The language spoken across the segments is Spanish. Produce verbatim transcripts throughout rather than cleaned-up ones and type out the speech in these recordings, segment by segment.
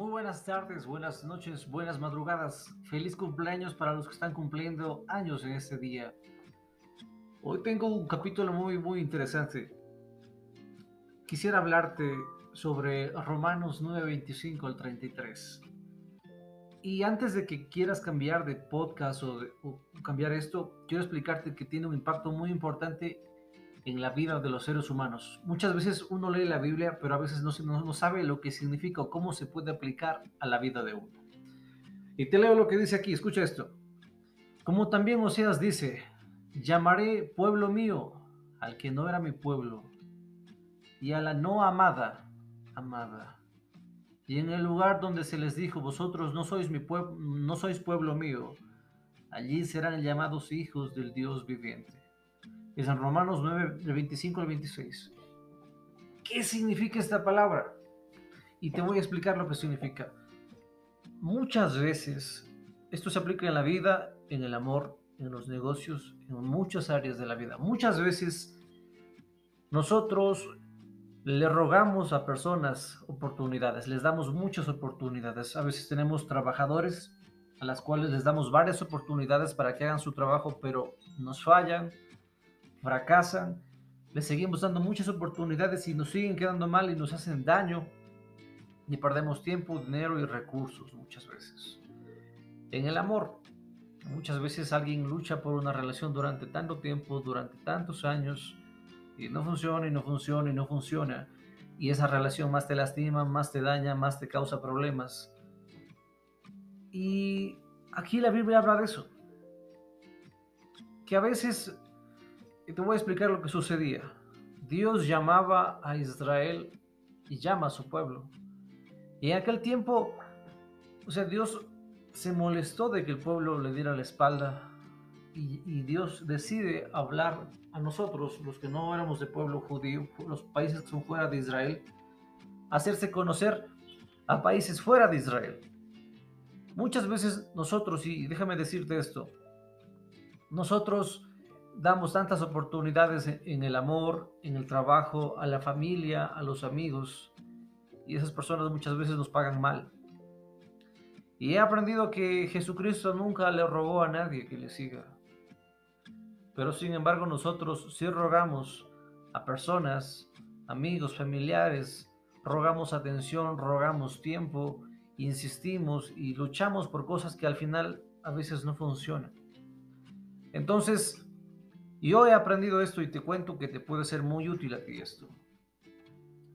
Muy buenas tardes, buenas noches, buenas madrugadas. Feliz cumpleaños para los que están cumpliendo años en este día. Hoy tengo un capítulo muy, muy interesante. Quisiera hablarte sobre Romanos nueve, veinticinco al treinta y tres. Y antes de que quieras cambiar de podcast o, de, o cambiar esto, quiero explicarte que tiene un impacto muy importante en la vida de los seres humanos. Muchas veces uno lee la Biblia, pero a veces no, no, no sabe lo que significa o cómo se puede aplicar a la vida de uno. Y te leo lo que dice aquí, escucha esto. Como también Oseas dice, llamaré pueblo mío al que no era mi pueblo, y a la no amada, amada. Y en el lugar donde se les dijo, vosotros no sois mi pueblo, no sois pueblo mío, allí serán llamados hijos del Dios viviente. Es en Romanos nueve, del veinticinco al veintiséis. ¿Qué significa esta palabra? Y te voy a explicar lo que significa. Muchas veces, esto se aplica en la vida, en el amor, en los negocios, en muchas áreas de la vida. Muchas veces, nosotros le rogamos a personas oportunidades, les damos muchas oportunidades. A veces tenemos trabajadores a las cuales les damos varias oportunidades para que hagan su trabajo, pero nos fallan, fracasan, les seguimos dando muchas oportunidades y nos siguen quedando mal y nos hacen daño y perdemos tiempo, dinero y recursos muchas veces. En el amor, muchas veces alguien lucha por una relación durante tanto tiempo, durante tantos años, y no funciona, y no funciona, y no funciona. Y esa relación más te lastima, más te daña, más te causa problemas. Y aquí la Biblia habla de eso. Que a veces, y te voy a explicar lo que sucedía. Dios llamaba a Israel y llama a su pueblo. Y en aquel tiempo, o sea, Dios se molestó de que el pueblo le diera la espalda. Y, y Dios decide hablar a nosotros, los que no éramos de pueblo judío, los países que son fuera de Israel, hacerse conocer a países fuera de Israel. Muchas veces nosotros, y déjame decirte esto, nosotros damos tantas oportunidades en, en el amor, en el trabajo, a la familia, a los amigos, y esas personas muchas veces nos pagan mal. Y he aprendido que Jesucristo nunca le rogó a nadie que le siga. Pero sin embargo nosotros sí rogamos a personas, amigos, familiares, rogamos atención, rogamos tiempo, insistimos y luchamos por cosas que al final a veces no funcionan. Entonces, yo he aprendido esto y te cuento que te puede ser muy útil a ti esto.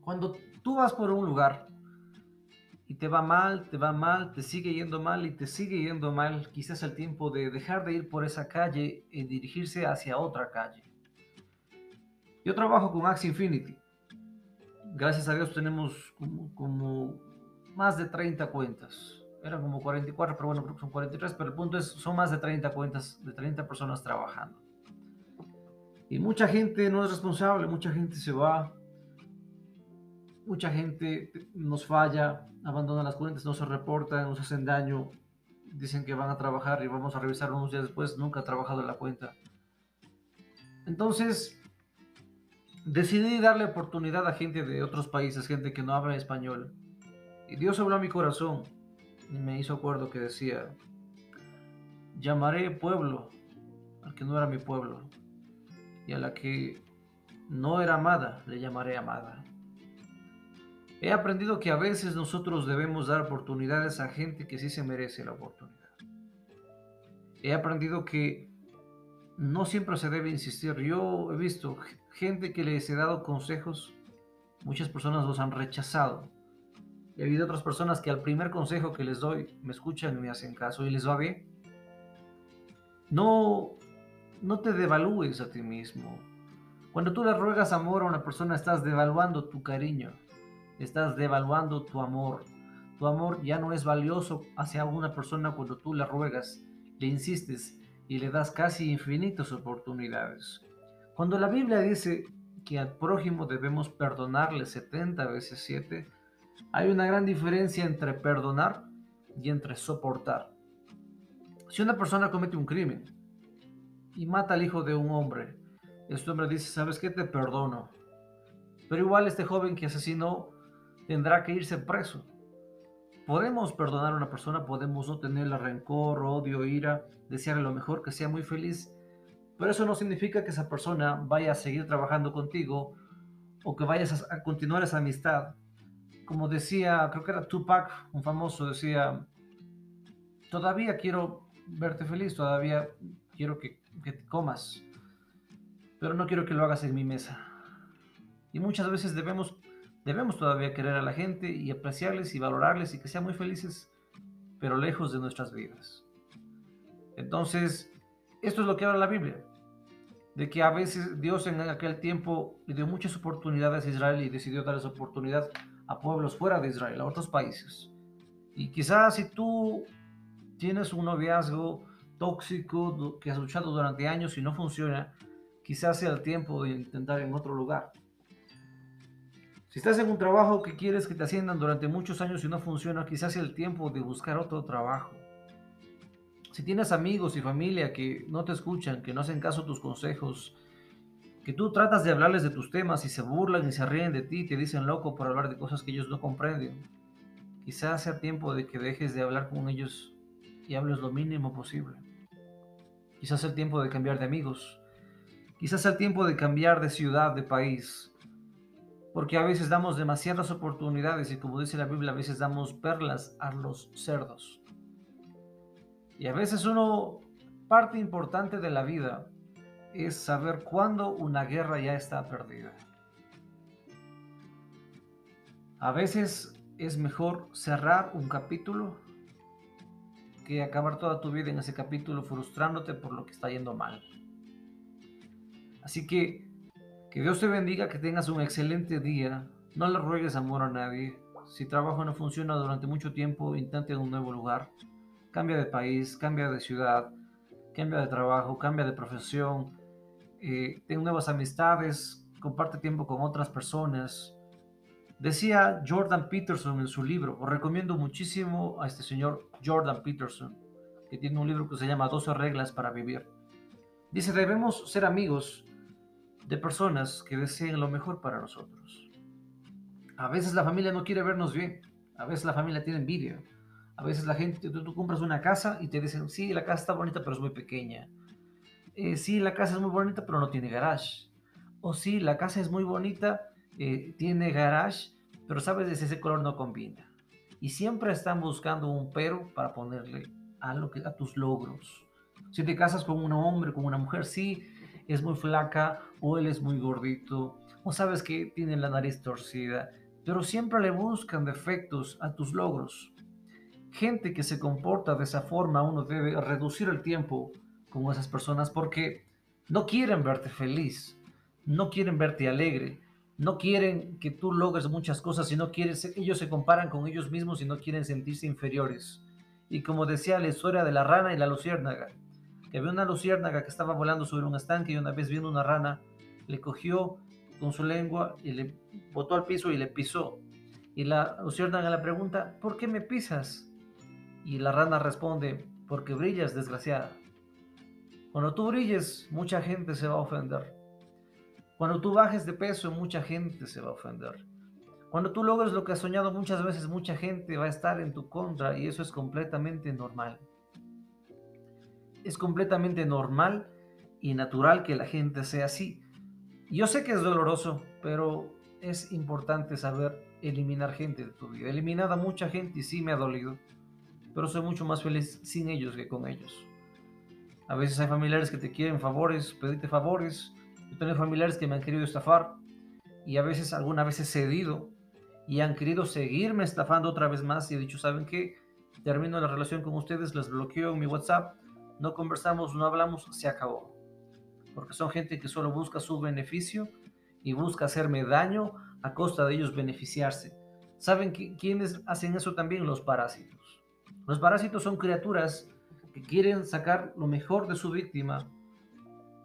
Cuando tú vas por un lugar y te va mal, te va mal, te sigue yendo mal y te sigue yendo mal, quizás el tiempo de dejar de ir por esa calle y dirigirse hacia otra calle. Yo trabajo con Axie Infinity. Gracias a Dios tenemos como, como más de treinta cuentas. Eran como cuarenta y cuatro, pero bueno, creo que son cuarenta y tres, pero el punto es, son más de treinta cuentas, de treinta personas trabajando. Y mucha gente no es responsable, mucha gente se va. Mucha gente nos falla, abandona las cuentas, no se reportan, nos hacen daño, dicen que van a trabajar y vamos a revisar unos días después, nunca ha trabajado en la cuenta. Entonces, decidí darle oportunidad a gente de otros países, gente que no habla español. Y Dios habló a mi corazón y me hizo acuerdo que decía, llamaré pueblo al que no era mi pueblo y a la que no era amada, le llamaré amada. He aprendido que a veces nosotros debemos dar oportunidades a gente que sí se merece la oportunidad. He aprendido que no siempre se debe insistir. Yo he visto gente que les he dado consejos, muchas personas los han rechazado. He habido otras personas que al primer consejo que les doy, me escuchan y me hacen caso y les va bien. No, no te devalúes a ti mismo. Cuando tú le ruegas amor a una persona, estás devaluando tu cariño. Estás devaluando tu amor. Tu amor ya no es valioso hacia una persona cuando tú le ruegas, le insistes y le das casi infinitas oportunidades. Cuando la Biblia dice que al prójimo debemos perdonarle setenta veces siete, hay una gran diferencia entre perdonar y entre soportar. Si una persona comete un crimen y mata al hijo de un hombre, este hombre dice, ¿sabes qué? Te perdono. Pero igual este joven que asesinó tendrá que irse preso. podemos perdonar a una persona, podemos no tenerle rencor, odio, ira, desearle lo mejor, que sea muy feliz, pero eso no significa que esa persona vaya a seguir trabajando contigo o que vayas a continuar esa amistad. Como decía, creo que era Tupac, un famoso, decía, todavía quiero verte feliz, todavía quiero que, que te comas, pero no quiero que lo hagas en mi mesa. Y muchas veces debemos, debemos todavía querer a la gente y apreciarles y valorarles y que sean muy felices, pero lejos de nuestras vidas. Entonces, esto es lo que habla la Biblia, de que a veces Dios en aquel tiempo le dio muchas oportunidades a Israel y decidió dar esa oportunidad a pueblos fuera de Israel, a otros países. Y quizás si tú tienes un noviazgo tóxico que has luchado durante años y no funciona, quizás sea el tiempo de intentar en otro lugar. Si estás en un trabajo que quieres que te asciendan durante muchos años y no funciona, quizás sea el tiempo de buscar otro trabajo. Si tienes amigos y familia que no te escuchan, que no hacen caso a tus consejos, que tú tratas de hablarles de tus temas y se burlan y se ríen de ti, te dicen loco por hablar de cosas que ellos no comprenden, quizás sea tiempo de que dejes de hablar con ellos y hables lo mínimo posible. Quizás sea el tiempo de cambiar de amigos, quizás sea el tiempo de cambiar de ciudad, de país, porque a veces damos demasiadas oportunidades y, como dice la Biblia, a veces damos perlas a los cerdos. Y a veces uno, parte importante de la vida es saber cuándo una guerra ya está perdida. A veces es mejor cerrar un capítulo que acabar toda tu vida en ese capítulo frustrándote por lo que está yendo mal. Así que, que Dios te bendiga, que tengas un excelente día. No le ruegues amor a nadie. Si trabajo no funciona durante mucho tiempo, intenta un nuevo lugar. Cambia de país, cambia de ciudad, cambia de trabajo, cambia de profesión, eh, ten nuevas amistades, comparte tiempo con otras personas. Decía Jordan Peterson en su libro, os recomiendo muchísimo a este señor Jordan Peterson, que tiene un libro que se llama doce reglas para vivir. Dice, debemos ser amigos de personas que deseen lo mejor para nosotros. A veces la familia no quiere vernos bien, a veces la familia tiene envidia. A veces la gente, tú, tú compras una casa y te dicen, sí, la casa está bonita, pero es muy pequeña. Eh, sí, la casa es muy bonita, pero no tiene garage. O sí, la casa es muy bonita, eh, tiene garage, pero sabes, ese color no combina. Y siempre están buscando un pero para ponerle a, lo que, a tus logros. Si te casas con un hombre, con una mujer, sí, es muy flaca, o él es muy gordito, o sabes que tiene la nariz torcida, pero siempre le buscan defectos a tus logros. Gente que se comporta de esa forma, uno debe reducir el tiempo con esas personas porque no quieren verte feliz, no quieren verte alegre, no quieren que tú logres muchas cosas y no quieren, ellos se comparan con ellos mismos y no quieren sentirse inferiores. Y como decía la historia de la rana y la luciérnaga, que había una luciérnaga que estaba volando sobre un estanque y una vez viendo una rana, le cogió con su lengua y le botó al piso y le pisó. Y la luciérnaga le pregunta, ¿por qué me pisas? Y la rana responde, porque brillas, desgraciada. Cuando tú brilles, mucha gente se va a ofender. Cuando tú bajes de peso, mucha gente se va a ofender. Cuando tú logres lo que has soñado muchas veces, mucha gente va a estar en tu contra y eso es completamente normal. Es completamente normal y natural que la gente sea así. Yo sé que es doloroso, pero es importante saber eliminar gente de tu vida. He eliminado a mucha gente y sí me ha dolido, pero soy mucho más feliz sin ellos que con ellos. A veces hay familiares que te quieren favores, pedirte favores. Yo tengo familiares que me han querido estafar y a veces, alguna vez he cedido y han querido seguirme estafando otra vez más y he dicho, ¿saben qué? Termino la relación con ustedes, les bloqueo en mi WhatsApp, no conversamos, no hablamos, se acabó. Porque son gente que solo busca su beneficio y busca hacerme daño a costa de ellos beneficiarse. ¿Saben qué? ¿Quiénes hacen eso también? Los parásitos. Los parásitos son criaturas que quieren sacar lo mejor de su víctima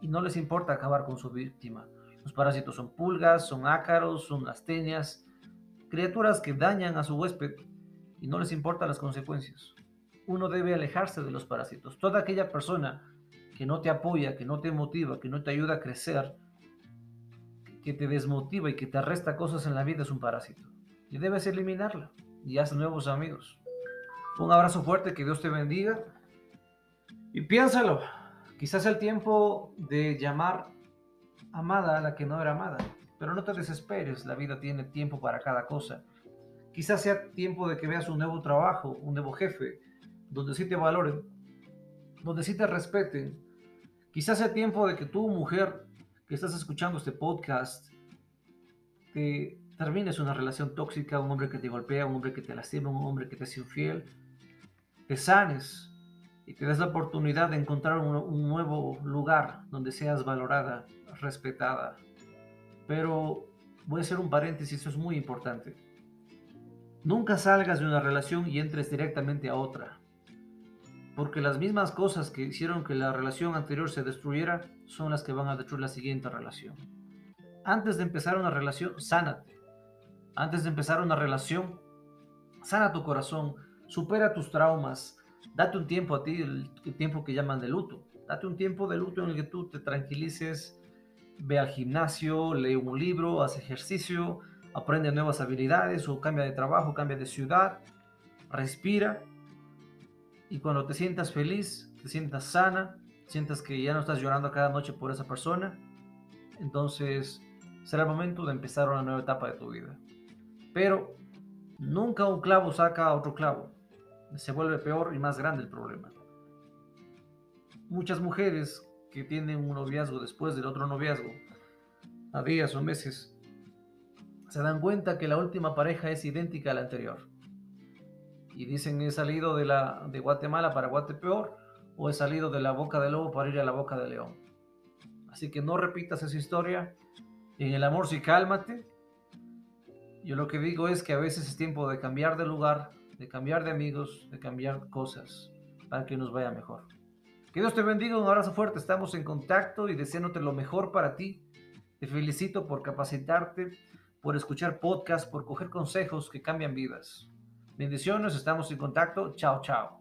y no les importa acabar con su víctima. Los parásitos son pulgas, son ácaros, son las tenias, criaturas que dañan a su huésped y no les importan las consecuencias. Uno debe alejarse de los parásitos. Toda aquella persona que no te apoya, que no te motiva, que no te ayuda a crecer, que te desmotiva y que te resta cosas en la vida es un parásito. Y debes eliminarla y haz nuevos amigos. Un abrazo fuerte, que Dios te bendiga. Y piénsalo, quizás sea el tiempo de llamar amada a la que no era amada. Pero no te desesperes, la vida tiene tiempo para cada cosa. Quizás sea tiempo de que veas un nuevo trabajo, un nuevo jefe, donde sí te valoren, donde sí te respeten. Quizás sea tiempo de que tú, mujer, que estás escuchando este podcast, te termines una relación tóxica, un hombre que te golpea, un hombre que te lastima, un hombre que te es infiel, te sanes y te des la oportunidad de encontrar un, un nuevo lugar donde seas valorada, respetada. Pero voy a hacer un paréntesis, eso es muy importante. Nunca salgas de una relación y entres directamente a otra. Porque las mismas cosas que hicieron que la relación anterior se destruyera son las que van a destruir la siguiente relación. Antes de empezar una relación, sánate. Antes de empezar una relación, sana tu corazón, supera tus traumas, date un tiempo a ti, el tiempo que llaman de luto. Date un tiempo de luto en el que tú te tranquilices, ve al gimnasio, lee un libro, haz ejercicio, aprende nuevas habilidades o cambia de trabajo, cambia de ciudad, respira. Y cuando te sientas feliz, te sientas sana, sientas que ya no estás llorando cada noche por esa persona, entonces será el momento de empezar una nueva etapa de tu vida. Pero nunca un clavo saca a otro clavo. Se vuelve peor y más grande el problema. Muchas mujeres que tienen un noviazgo después del otro noviazgo, a días o meses, se dan cuenta que la última pareja es idéntica a la anterior. Y dicen, he salido de, la, de Guatemala para Guatepeor, o he salido de la boca del lobo para ir a la boca del león. Así que no repitas esa historia. En el amor sí cálmate. Yo lo que digo es que a veces es tiempo de cambiar de lugar, de cambiar de amigos, de cambiar cosas, para que nos vaya mejor. Que Dios te bendiga, un abrazo fuerte, estamos en contacto y deseándote lo mejor para ti. Te felicito por capacitarte, por escuchar podcasts, por coger consejos que cambian vidas. Bendiciones, estamos en contacto. Chao, chao.